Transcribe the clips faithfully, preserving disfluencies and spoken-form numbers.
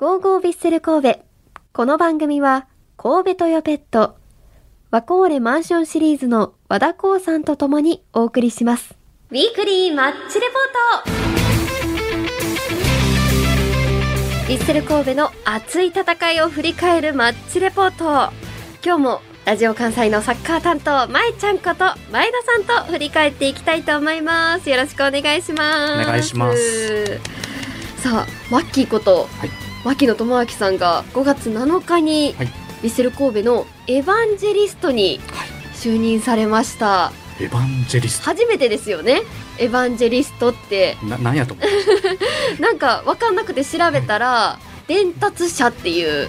ゴーゴービッセル神戸。この番組は神戸トヨペット、ワコーレマンションシリーズの和田光さんとともにお送りします。ウィークリーマッチレポート。ビッセル神戸の熱い戦いを振り返るマッチレポート。今日もラジオ関西のサッカー担当、まえちゃんこと前田さんと振り返っていきたいと思います。よろしくお願いします。お願いします。さあ、マッキーこと、はい、牧野智章さんがごがつなのかに、はい、ヴィッセル神戸のエヴァンジェリストに就任されました。エヴァンジェリスト初めてですよね。エヴァンジェリストってな、なんやと思うなんか分かんなくて調べたら、はい、伝達者っていう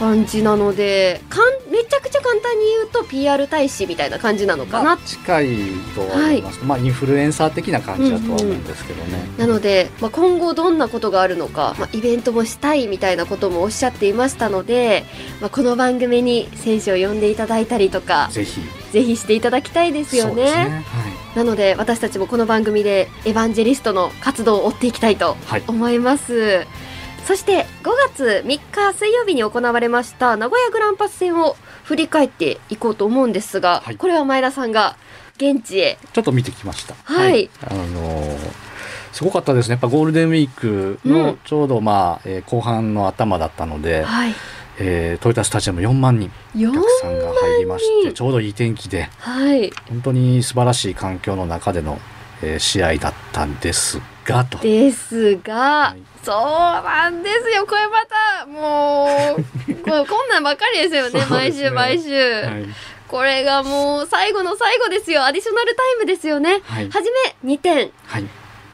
感じなので、かんめちゃくちゃ簡単に言うと ピーアール 大使みたいな感じなのかな、まあ、近いと思います、はい。まあ、インフルエンサー的な感じだとは思うんですけどね、うんうん、なので、まあ、今後どんなことがあるのか、まあ、イベントもしたいみたいなこともおっしゃっていましたので、まあ、この番組に選手を呼んでいただいたりとかぜひぜひしていただきたいですよね。そうですね、はい、なので私たちもこの番組でエヴァンジェリストの活動を追っていきたいと思います、はい。そしてごがつみっか水曜日に行われました名古屋グランパス戦を振り返っていこうと思うんですが、はい、これは前田さんが現地へちょっと見てきました、はいはい。あのー、すごかったですね。やっぱゴールデンウィークのちょうど、まあうんえー、後半の頭だったので、はいえー、トヨタスタジアムよんまんにんお客さんが入りまして、ちょうどいい天気で、はい、本当に素晴らしい環境の中での、えー、試合だったんですがとですが、はい、そうなんですよ。これまたもう こ, こんなんばっかりですよ ね, ね毎週毎週、はい、これがもう最後の最後ですよ。アディショナルタイムですよね、はい、初めにてん、はい、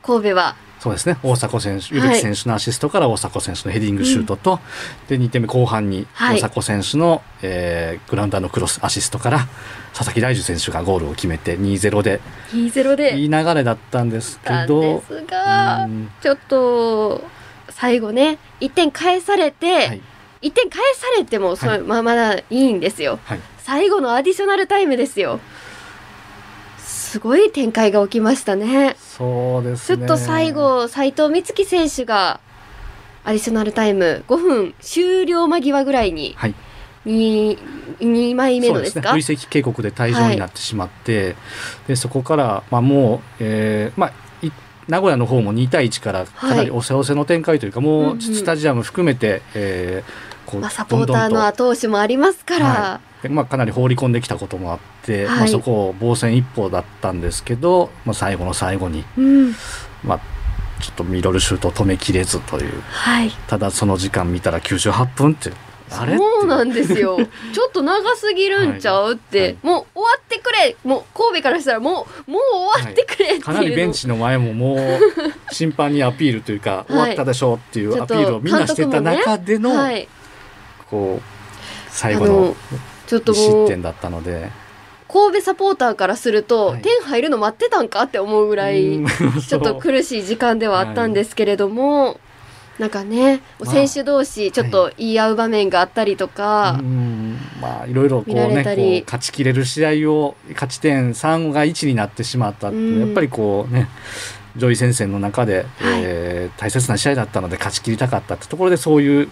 神戸はそうですね、大迫選手、ゆべき選手のアシストから大迫選手のヘディングシュートと、はい、でにてんめこう半に大迫選手の、はいえー、グラウンダーのクロスアシストから佐々木大樹選手がゴールを決めて にたいゼロ でいい流れだったんですけど、ですが、うん、ちょっと最後ねいってん返されて、はい、いってん返されてもそのままだいいんですよ、はい、最後のアディショナルタイムですよ。すごい展開が起きましたね。そうですね。ちょっと最後斉藤美月選手がアディショナルタイムごふん終了間際ぐらいに、はい、に, にまいめのですか、累積、ね、警告で退場になってしまって、はい、でそこから、まあ、もう、えーまあ、名古屋の方もにたいいちからかなり押せ押せの展開というか、はい、もうスタジアム含めて、うんうんえーこうまあ、サポーターの後押しもありますから、はいでまあ、かなり放り込んできたこともあって、はいまあ、そこを防戦一方だったんですけど、まあ、最後の最後に、うんまあ、ちょっとミドルシュートを止めきれずという、はい、ただその時間見たらきゅうじゅうはっぷんってあれそうなんですよちょっと長すぎるんちゃうって、はいはい、もう終わってくれ、もう神戸からしたらもう、もう終わってくれっていう、はい、かなりベンチの前ももう審判にアピールというか終わったでしょうっていうアピールをみんなしてた中での、ねはい、こう最後のちょっと失点だったので、神戸サポーターからすると、はい、点入るの待ってたんかって思うぐらいちょっと苦しい時間ではあったんですけれども、はい、なんかね、まあ、選手同士ちょっと言い合う場面があったりとか、はいうんまあ、いろいろこう、ね、こう勝ちきれる試合を勝ち点さんがいちになってしまったって、うん、やっぱりこうね上位戦線の中で、はいえー、大切な試合だったので勝ち切りたかったってところでそういう、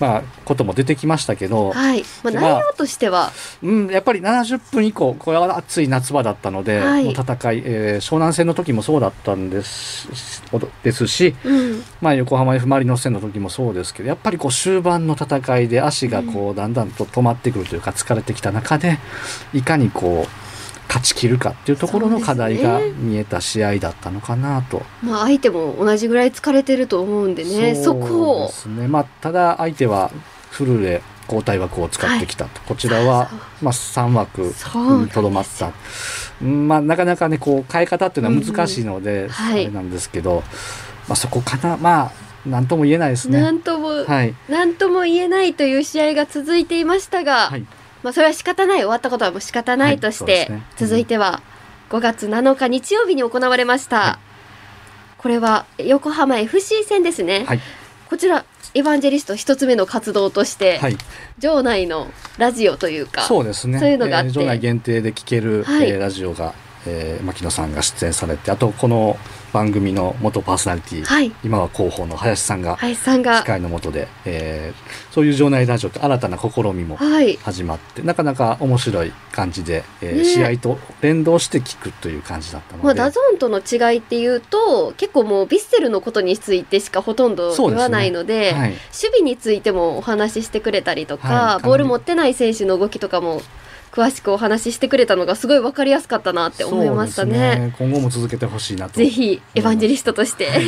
まあ、ことも出てきましたけど、はいまあ、内容としては、まあうん、やっぱりななじゅっぷん以降これは暑い夏場だったので、はい、もう戦い、えー、湘南戦の時もそうだったんです、ですし、うんまあ、横浜 F マリノス戦の時もそうですけどやっぱりこう終盤の戦いで足がこう、うん、だんだんと止まってくるというか疲れてきた中でいかにこう勝ち切るかっていうところの課題が見えた試合だったのかなと、ねまあ、相手も同じぐらい疲れてると思うんでね、そこをですね、まあ、ただ相手はフルで交代枠を使ってきたと、はい、こちらはまあさんわくにとどまった、まあ、なかなかねこう変え方っていうのは難しいので、うんうんはい、あれなんですけど、まあ、そこかなまあなんとも言えないですね。なんとも、はい、なんとも言えないという試合が続いていましたが、はいまあ、それは仕方ない終わったことはもう仕方ないとして、はいねうん、続いてはごがつなのか日曜日に行われました、はい、これは横浜 エフシー 戦ですね、はい、こちらエヴァンジェリスト一つ目の活動として、はい、場内のラジオというかそうですね、そういうのがあって、えー、場内限定で聴ける、はいえー、ラジオが、えー、牧野さんが出演されて、あとこの番組の元パーソナリティ、はい、今は広報の林さんが機会の下で、えー、そういう場内ラジオって新たな試みも始まって、はい、なかなか面白い感じで、えーね、試合と連動して聞くという感じだったので、まあ、ダゾーンとの違いっていうと結構もうヴィッセルのことについてしかほとんど言わないの で, で、ねはい、守備についてもお話ししてくれたりとか、はい、ボール持ってない選手の動きとかも詳しくお話ししてくれたのがすごい分かりやすかったなって思いました ね, ね今後も続けてほしいなと、ぜひエヴァンジェリストとして、はい、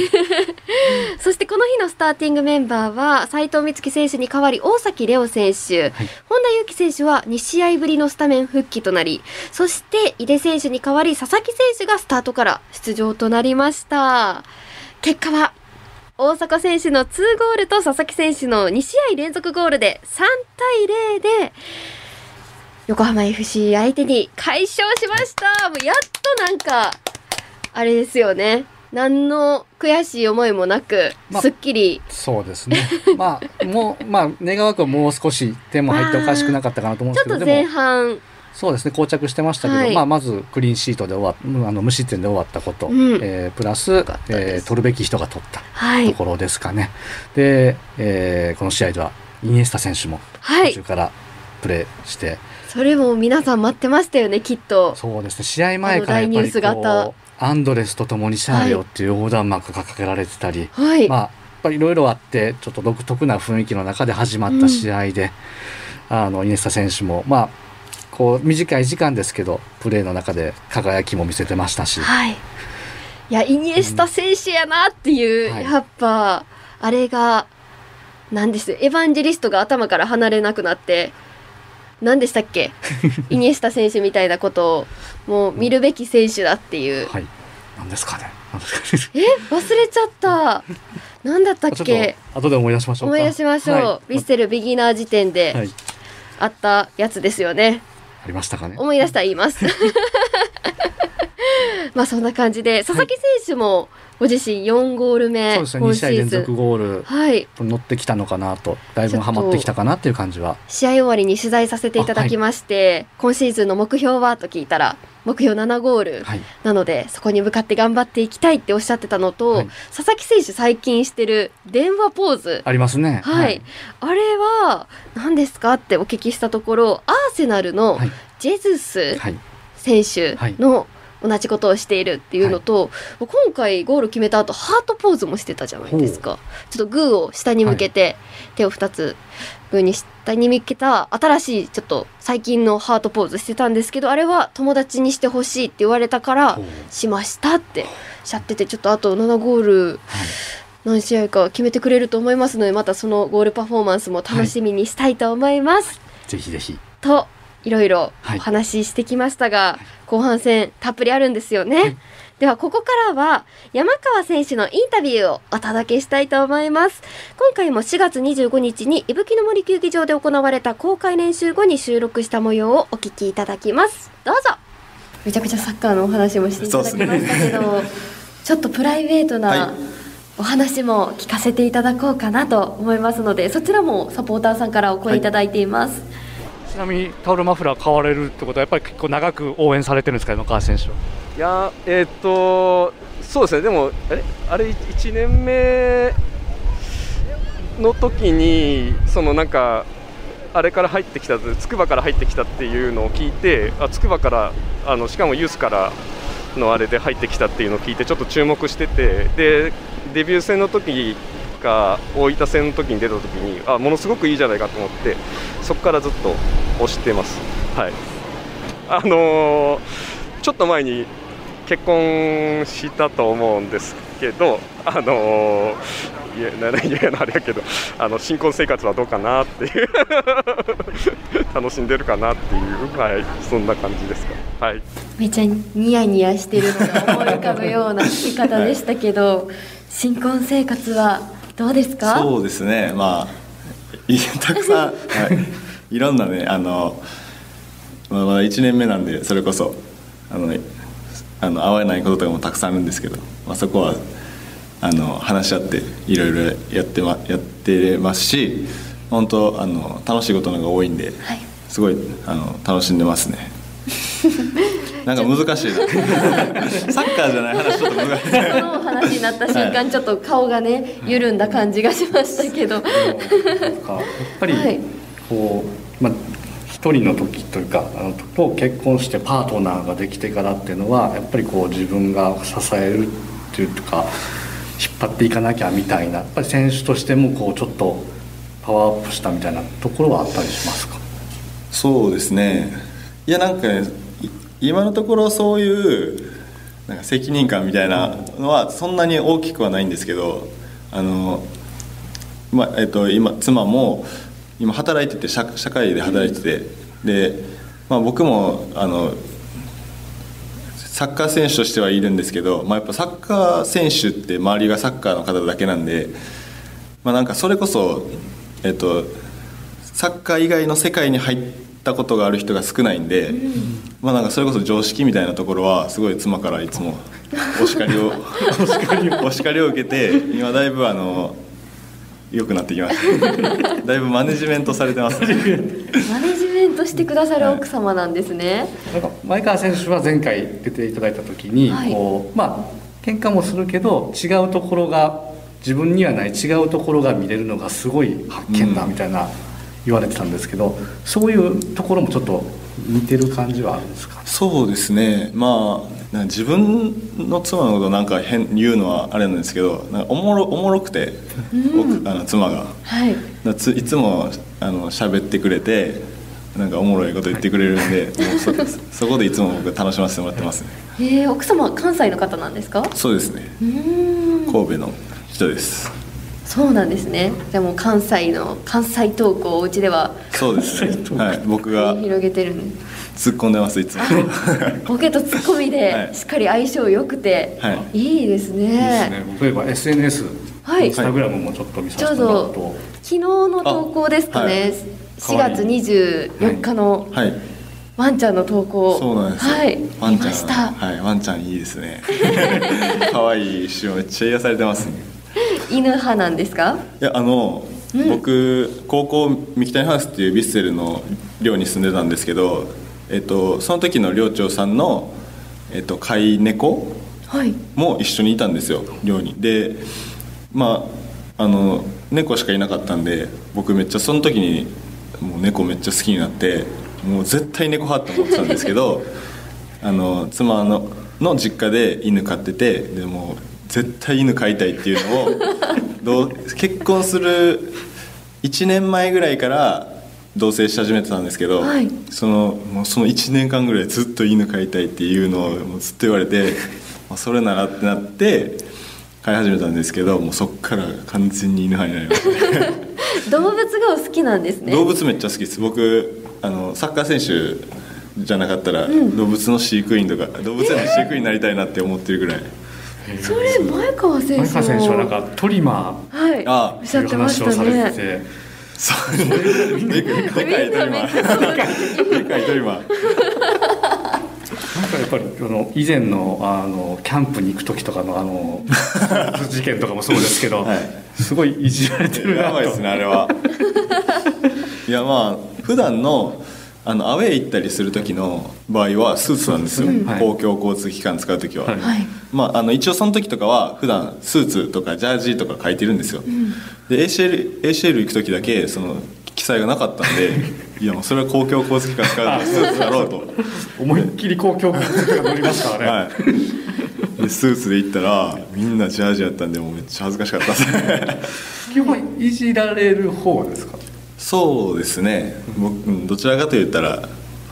そしてこの日のスターティングメンバーは斉藤美月選手に代わり大崎レオ選手、はい、本田裕樹選手はに試合ぶりのスタメン復帰となり、そして井出選手に代わり佐々木選手がスタートから出場となりました。結果は大迫選手のにゴールと佐々木選手のに試合連続ゴールでさんたいゼロで横浜 エフシー 相手に快勝しました。もうやっとなんかあれですよね。何の悔しい思いもなく、まあ、すっきり。そうですね。まあもうまあ願わくもう少し点も入っておかしくなかったかなと思うんですけど、ちょっと前半。そうですね、膠着してましたけど、はい、まあ、まずクリーンシートで終わあの無失点で終わったこと、うん、えー、プラス、えー、取るべき人が取ったところですかね。はい、で、えー、この試合ではイニエスタ選手も途中からプレーして。はい、それも皆さん待ってましたよね、きっと。そうですね、試合前からやっぱりこうアンドレスとともにシャーレオっていう横断幕が掲げられてたり、はい、まあ、やっぱりいろいろあってちょっと独特な雰囲気の中で始まった試合で、うん、あのイニエスタ選手も、まあ、こう短い時間ですけどプレーの中で輝きも見せてましたし、はい、いやイニエスタ選手やなっていう、うん、はい、やっぱあれがなんです、エヴァンジェリストが頭から離れなくなって。何でしたっけイニエスタ選手みたいなことをもう見るべき選手だっていう、うん、はい、何ですかね、何ですかねえ、忘れちゃった、何だったっけ、後で思い出しましょうか、思い出しましょう、はい、ヴィッセルビギナー時点であったやつですよね、はい、ありましたかね、思い出したら言いますまあそんな感じで佐々木選手もご自身よんゴール目、はい、そうですね、に試合連続ゴール、はい、乗ってきたのかなと、だいぶハマってきたかなっていう感じは、試合終わりに取材させていただきまして、はい、今シーズンの目標はと聞いたら目標ななゴールなので、はい、そこに向かって頑張っていきたいっておっしゃってたのと、はい、佐々木選手最近してる電話ポーズありますね、はいはい、あれは何ですかってお聞きしたところ、アーセナルのジェズス選手の、はいはい、同じことをしているっていうのと、はい、今回ゴール決めた後ハートポーズもしてたじゃないですか。ちょっとグーを下に向けて、はい、手をふたつグーに下に向けた新しいちょっと最近のハートポーズしてたんですけど、あれは友達にしてほしいって言われたからしましたっておっしゃってて、ちょっとあとななゴール何試合か決めてくれると思いますので、またそのゴールパフォーマンスも楽しみにしたいと思います、はい、ぜひぜひといろいろお話ししてきましたが、はい、後半戦たっぷりあるんですよね、はい、ではここからは山川選手のインタビューをお届けしたいと思います。今回もしがつにじゅうごにちに伊吹の森球技場で行われた公開練習後に収録した模様をお聞きいただきます。どうぞ。めちゃくちゃサッカーのお話もしていただきましたけど、ね、ちょっとプライベートなお話も聞かせていただこうかなと思いますので、そちらもサポーターさんからお声いただいています、はい。ちなみにタオルマフラー買われるってことはやっぱり結構長く応援されてるんですか、山川選手は。いやえー、っとそうですね、でもあれ、 あれいちねんめの時にそのなんかあれから入ってきた、筑波から入ってきたっていうのを聞いて、あ筑波からあのしかもユースからのあれで入ってきたっていうのを聞いてちょっと注目してて、でデビュー戦の時か大分戦の時に出た時にあものすごくいいじゃないかと思って、そこからずっと推してます、はい。あのー、ちょっと前に結婚したと思うんですけど、あのー、いやいやあれやけどあの新婚生活はどうかなっていう楽しんでるかなっていう、はい、そんな感じですか、はい。めちゃニヤニヤしてるのが思い浮かぶような言い方でしたけど、はい、新婚生活はどうですか？そうですね、まあたくさん、はい、いろんなねあの、まあ、まだいちねんめなんでそれこそあのあの会えないこととかもたくさんあるんですけど、まあ、そこはあの話し合っていろいろやって、ま、やってますし、本当あの楽しいことの方が多いんで、はい、すごいあの楽しんでますねなんか難しいなサッカーじゃない話ちょっと難しいその話になった瞬間、はい、ちょっと顔がね緩んだ感じがしましたけどやっぱり、はい、こう、まあ一人の時というかあのと結婚してパートナーができてからっていうのはやっぱりこう自分が支えるっていうか引っ張っていかなきゃみたいなやっぱり選手としてもこうちょっとパワーアップしたみたいなところはあったりしますか？そうですね、いやなんか、ね、今のところそういうなんか責任感みたいなのはそんなに大きくはないんですけど、あの、まあえっと、今妻も今働いてて 社, 社会で働いててで、まあ、僕もあのサッカー選手としてはいるんですけど、まあ、やっぱサッカー選手って周りがサッカーの方だけなんで、まあ、なんかそれこそ、えっと、サッカー以外の世界に入ったことがある人が少ないんで、まあ、なんかそれこそ常識みたいなところはすごい妻からいつもお叱りをお叱りをお叱りを受けて今だいぶあの良くなってきましただいぶマネジメントされてますマネジメントしてくださる奥様なんですね、はい、なんか前川選手は前回出ていただいた時に、はい、こうまあ喧嘩もするけど違うところが自分にはない違うところが見れるのがすごい発見だみたいな言われてたんですけど、うん、そういうところもちょっと似てる感じはあるんですか？そうですね、まあ自分の妻のことをなんか変言うのはあれなんですけどなんかおもろ、おもろくて、うん、あの妻が、はい、だついつもあの喋ってくれてなんかおもろいこと言ってくれるんで、はい、もう そ, そこでいつも僕楽しませてもらってますね、えー、奥様は関西の方なんですか？そうですね、うーん、神戸の人です。そうなんですね。じゃあもう関西の関西トークをお家ではそうですね、はい、僕が広げてるんで突っ込んでますいつもボケとツッコミでしっかり相性良くて、はい、いいですね。例えば エスエヌエス、はい、インスタグラムもちょっと見させてもらうと、はい、昨日の投稿ですかね、はい、しがつにじゅうよっかのワンちゃんの投稿、はい、そうなんですよ、はい、ワンちゃん見ました、はい、ワンちゃんいいですねかわいいしめっちゃ癒されてますね犬派なんですか？いやあの僕、うん、高校三木谷ハウスっていうヴィッセルの寮に住んでたんですけどえっと、その時の寮長さんの、えっと、飼い猫も一緒にいたんですよ、寮に。で、まあ、あの猫しかいなかったんで僕めっちゃその時にもう猫めっちゃ好きになってもう絶対猫派って思ってたんですけどあの妻の、の実家で犬飼っててでも絶対犬飼いたいっていうのをどう結婚するいちねんまえぐらいから同棲し始めてたんですけど、はい、そのもうそのいちねんかんぐらいずっと犬飼いたいっていうのをずっと言われてそれならってなって飼い始めたんですけどもうそっから完全に犬派になりました、ね、動物がお好きなんですね。動物めっちゃ好きです。僕あのサッカー選手じゃなかったら、うん、動物の飼育員とか動物園の飼育員になりたいなって思ってるぐらい、えーそれ前川選手前川選手はなんかトリマー、はい、おっしゃってましたね。そういう話をされててそうでかいドリマーでかいドリマーなんかやっぱりあの以前 の, あのキャンプに行く時とか の, あの事件とかもそうですけど、はい、すごいいじられてるなとやばいですねあれはいやまあ普段 の, あのアウェイ行ったりする時の場合はスーツなんですよ、うん、公共交通機関使う時は、はいはいまあ、あの一応その時とかは普段スーツとかジャージとか履いてるんですよ、うんで エーシーエル, エーシーエル 行くときだけその記載がなかったんでいやもうそれは公共交通機関使うのはスーツだろうと思いっきり公共交通機関乗りましたからね、はい、でスーツで行ったらみんなジャージやったんでもうめっちゃ恥ずかしかったです基本いじられる方ですか？そうですね僕どちらかと言ったら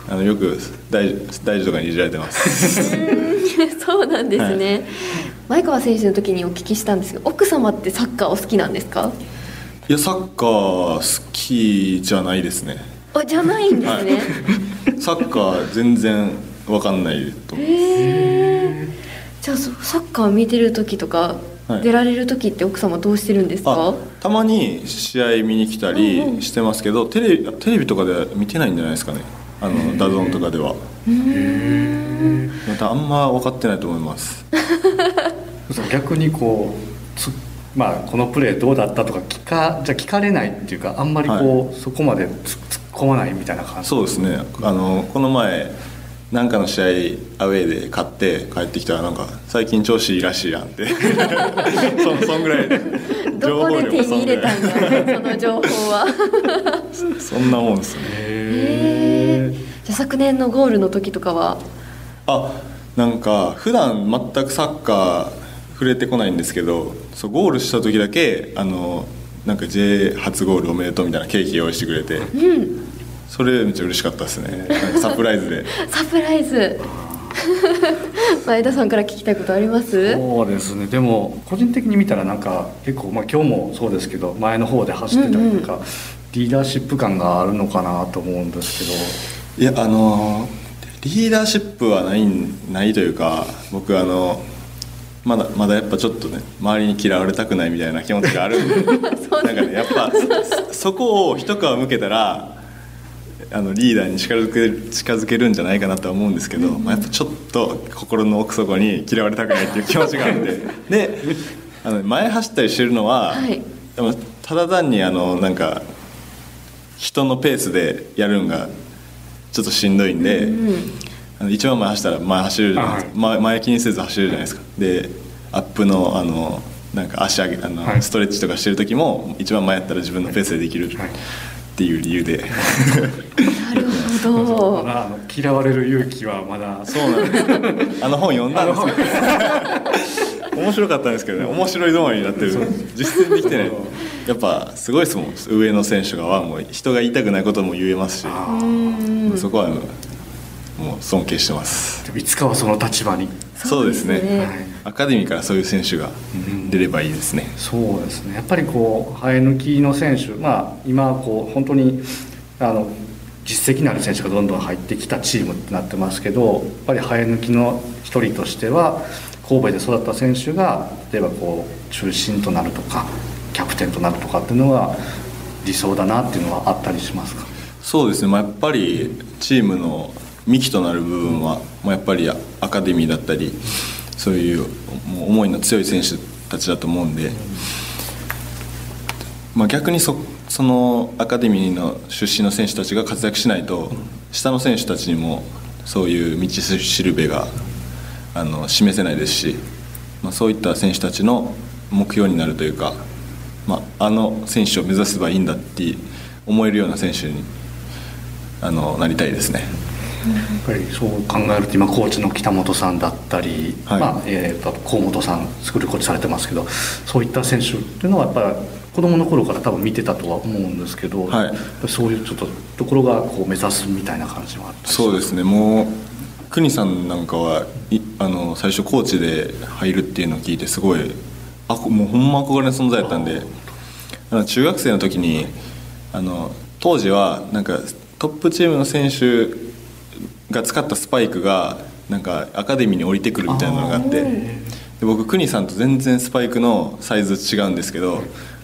あのよく大事とかにいじられてますそうなんですね、はい、前川選手の時にお聞きしたんですけど奥様ってサッカーお好きなんですか？いやサッカー好きじゃないですね。あじゃないんですね、はい、サッカー全然分かんないと思います。へーじゃあサッカー見てる時とか、はい、出られる時って奥様どうしてるんですか？たまに試合見に来たりしてますけど、うんうん、テレビ、テレビとかでは見てないんじゃないですかねあのダゾーンとかでは。うーんまたあんま分かってないと思います逆にこう、まあ、このプレーどうだったとか聞かじゃ聞かれないっていうかあんまりこう、はい、そこまで突っ込まないみたいな感じ。そうですねあのこの前なんかの試合アウェーで勝って帰ってきたらなんか最近調子いいらしいやんってそ, そんぐらい情報量がどこで手に入れたんだその情報はそんなもんですね。へー。じゃあ昨年のゴールの時とかはあなんか普段全くサッカー触れてこないんですけど、そうゴールした時だけあのなんか J 初ゴールおめでとうみたいなケーキ用意してくれて、うんそれめっちゃ嬉しかったですね。なんかサプライズでサプライズ前田さんから聞きたいことあります？そうですね、でも個人的に見たらなんか結構、まあ、今日もそうですけど前の方で走ってたりとか、うんうん、リーダーシップ感があるのかなと思うんですけど、いやあのリーダーシップはない、ないというか僕あのまだまだやっぱちょっとね周りに嫌われたくないみたいな気持ちがあるんでそうなんかねやっぱそ、そこを一皮向けたらあのリーダーに近づける、近づけるんじゃないかなとは思うんですけど、うんまあ、やっぱちょっと心の奥底に嫌われたくないっていう気持ちがあるんでであの前走ったりしてるのは、はい、でもただ単にあのなんか人のペースでやるんがちょっとしんどいんで、うんうん、あの一番前走ったら前走るじゃないですか、はい、前, 前気にせず走るじゃないですか。でアップのあのなんか足上げあの、はい、ストレッチとかしてる時も一番前やったら自分のペースでできる、はいっていう理由でなるほどまだあの嫌われる勇気はまだそうなんですあの本読んだんですけど面白かったんですけどね、面白いどまりになってる実践できてないやっぱすごいですもん。上の選手はもう人が言いたくないことも言えますし、そこはもう尊敬してます。いつかはその立場にそうですね、はいアカデミーからそういう選手が出ればいいですね、うん、そうですね。やっぱりこう生え抜きの選手、まあ、今こう本当にあの実績のある選手がどんどん入ってきたチームってなってますけど、やっぱり生え抜きの一人としては神戸で育った選手が例えばこう中心となるとかキャプテンとなるとかっていうのは理想だなっていうのはあったりしますか？そうですね、まあ、やっぱりチームの幹となる部分は、まあ、やっぱりアカデミーだったりそういう思いの強い選手たちだと思うんで、まあ、逆に そ, そのアカデミーの出身の選手たちが活躍しないと下の選手たちにもそういう道しるべがあの示せないですし、まあ、そういった選手たちの目標になるというか、まあ、あの選手を目指せばいいんだって思えるような選手にあのなりたいですね。やっぱりそう考えると今コーチの北本さんだったり、はいまあえー、高本さんスクールコーチされてますけど、そういった選手っていうのはやっぱり子どもの頃から多分見てたとは思うんですけど、はい、そういうちょっとところがこう目指すみたいな感じはあったりします。そうですね、もう国さんなんかはあの最初コーチで入るっていうのを聞いてすごいあもうほんま憧れの存在だったんで、あの中学生の時にあの当時はなんかトップチームの選手が使ったスパイクがなんかアカデミーに降りてくるみたいなのがあって、で僕国さんと全然スパイクのサイズ違うんですけど、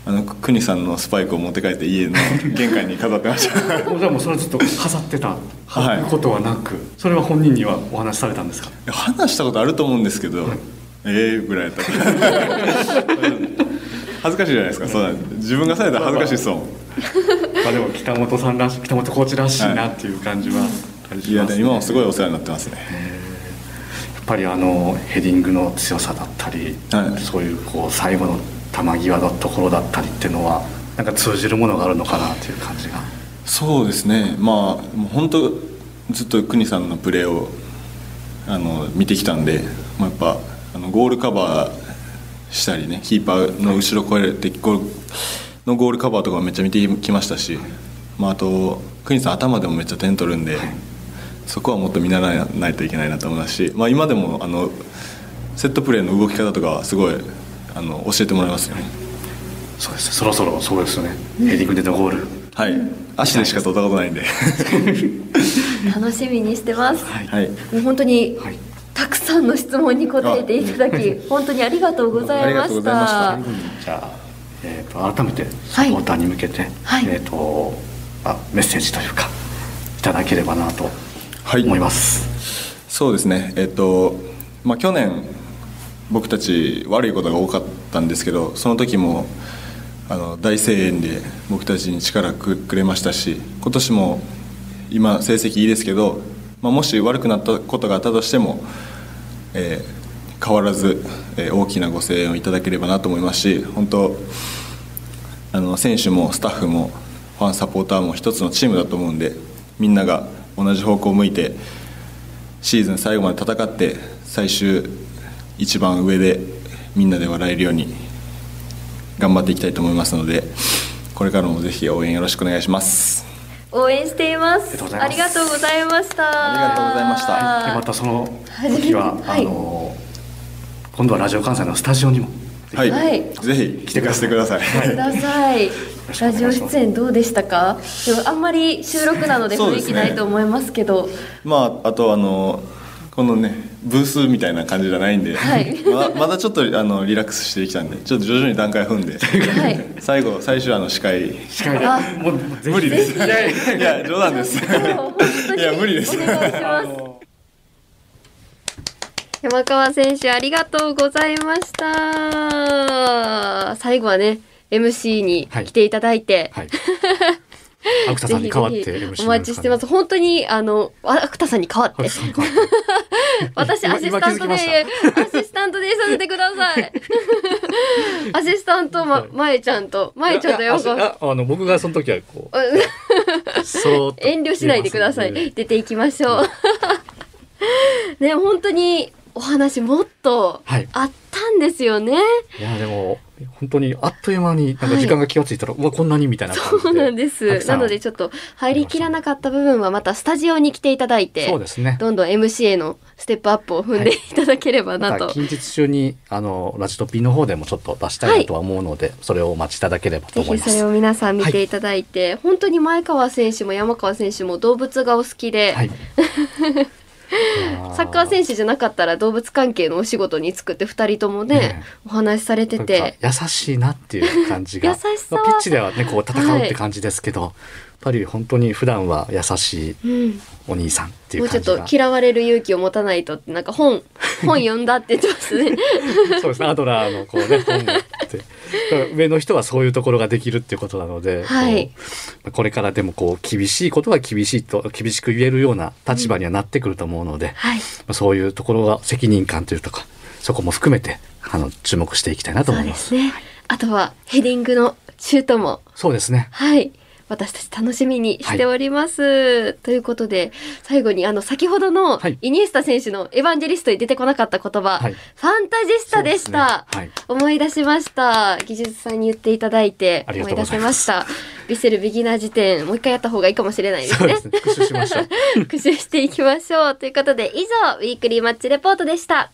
あの国さんのスパイクを持って帰って家の玄関に飾ってましたじゃあもうそれずっと飾ってたはいことはなく、それは本人にはお話しされたんですか？話したことあると思うんですけど、はい、えーぐらいだった恥ずかしいじゃないですか。そうだ、自分がされたら恥ずかしいそうまあでも北本さんらし北本コーチらしいなっていう感じは、はいいやね、今もすごいお世話になってますね。やっぱりあのヘディングの強さだったり、はい、そうい う, こう最後の球際のところだったりっていうのはなんか通じるものがあるのかなっていう感じが。そうですね、まあもう本当ずっと国さんのプレーをあの見てきたんで、まあ、やっぱあのゴールカバーしたりね、キーパーの後ろ越えるってゴールのゴールカバーとかめっちゃ見てきましたし、はいまあ、あと国さん頭でもめっちゃ点取るんで、はいそこはもっと見習わないといけないなと思いますし、まあ、今でもあのセットプレーの動き方とかはすごいあの教えてもらいますよね。そうですね、そろそろそうですよね、うん、ヘディングでのゴール、はい、足でしか取ったことないんで楽しみにしてます、はい、もう本当に、はい、たくさんの質問に答えていただき本当にありがとうございました。じゃあ、えー、と改めてサポーターに向けて、はいえーとまあ、メッセージというかいただければなとはい、思います。そうですね、えーとまあ、去年僕たち悪いことが多かったんですけど、その時もあの大声援で僕たちに力くれましたし、今年も今成績いいですけどまあ、もし悪くなったことがあったとしても、えー、変わらず、えー、大きなご声援をいただければなと思いますし、本当あの選手もスタッフもファンサポーターも一つのチームだと思うんで、みんなが同じ方向を向いてシーズン最後まで戦って、最終一番上でみんなで笑えるように頑張っていきたいと思いますので、これからもぜひ応援よろしくお願いします。応援しています。ありがとうございました。ありがとうございました。でまたその時は、はい、あの今度はラジオ関西のスタジオにもはい、はい、ぜひ来てください。ください、はい、ラジオ出演どうでしたか？でもあんまり収録なので雰囲気ないと思いますけど、ね、まああとあのこのねブースみたいな感じじゃないんで、はい、ま, まだちょっとあのリラックスしてきたんで、ちょっと徐々に段階踏んで、はい、最後最終あの司会司会でもう無理です。いやいや冗談です。いや無理です。お願いします。山川選手ありがとうございました。最後はね エムシー に来ていただいて、はいはい、アクタさんに代わって エムシー に、ね、お待ちしてます。本当にあのアクタさんに代わって私アシスタントでアシスタントでさせてくださいアシスタント、ま、前ちゃんと前ちゃんとよこああの僕がその時はこうそう遠慮しないでください、ね、出ていきましょうね、本当にお話もっとあったんですよね、はい、いやでも本当にあっという間になんか時間が気がついたら、はい、うわこんなにみたいな感じで。そうなんです。なのでちょっと入りきらなかった部分はまたスタジオに来ていただいて、そうですね、どんどん エムシー へのステップアップを踏んでいただければなと、はい、また近日中にあのラジトピの方でもちょっと出したいなとは思うので、はい、それをお待ちいただければと思います。ぜひそれを皆さん見ていただいて、はい、本当に前川選手も山川選手も動物がお好きで、はいサッカー選手じゃなかったら動物関係のお仕事に就くってふたりとも ね, ねお話しされてて、優しいなっていう感じが優しさ、まあ、ピッチではねこう戦うって感じですけど、はい、やっぱり本当に普段は優しいお兄さんっていう感じが、うん、もうちょっと嫌われる勇気を持たないとってなんか本本読んだって言ってますねそうですね、アドラーのこうね本があって上の人はそういうところができるっていうことなので、はい、こ, これからでもこう厳しいことは厳しいと厳しく言えるような立場にはなってくると思うので、うんはい、そういうところが責任感というとかそこも含めてあの注目していきたいなと思います。そうですね、はい、あとはヘディングのシュートもそうですね、はい、私たち楽しみにしております、はい、ということで最後にあの先ほどのイニエスタ選手のエヴァンジェリストに出てこなかった言葉、はい、ファンタジスタでした、そうですね、はい、思い出しました。技術さんに言っていただいて思い出せました。ヴィッセルビギナー辞典もう一回やった方がいいかもしれないです ね, そうですね、復習しましょう復習していきましょうということで、以上ウィークリーマッチレポートでした。